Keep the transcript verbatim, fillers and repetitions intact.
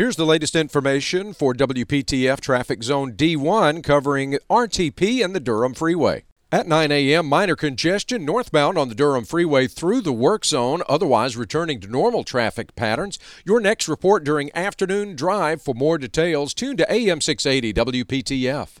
Here's the latest information for W P T F Traffic Zone D one covering R T P and the Durham Freeway. At nine a.m., minor congestion northbound on the Durham Freeway through the work zone, otherwise returning to normal traffic patterns. Your next report during afternoon drive. For more details, tune to A M six eighty W P T F.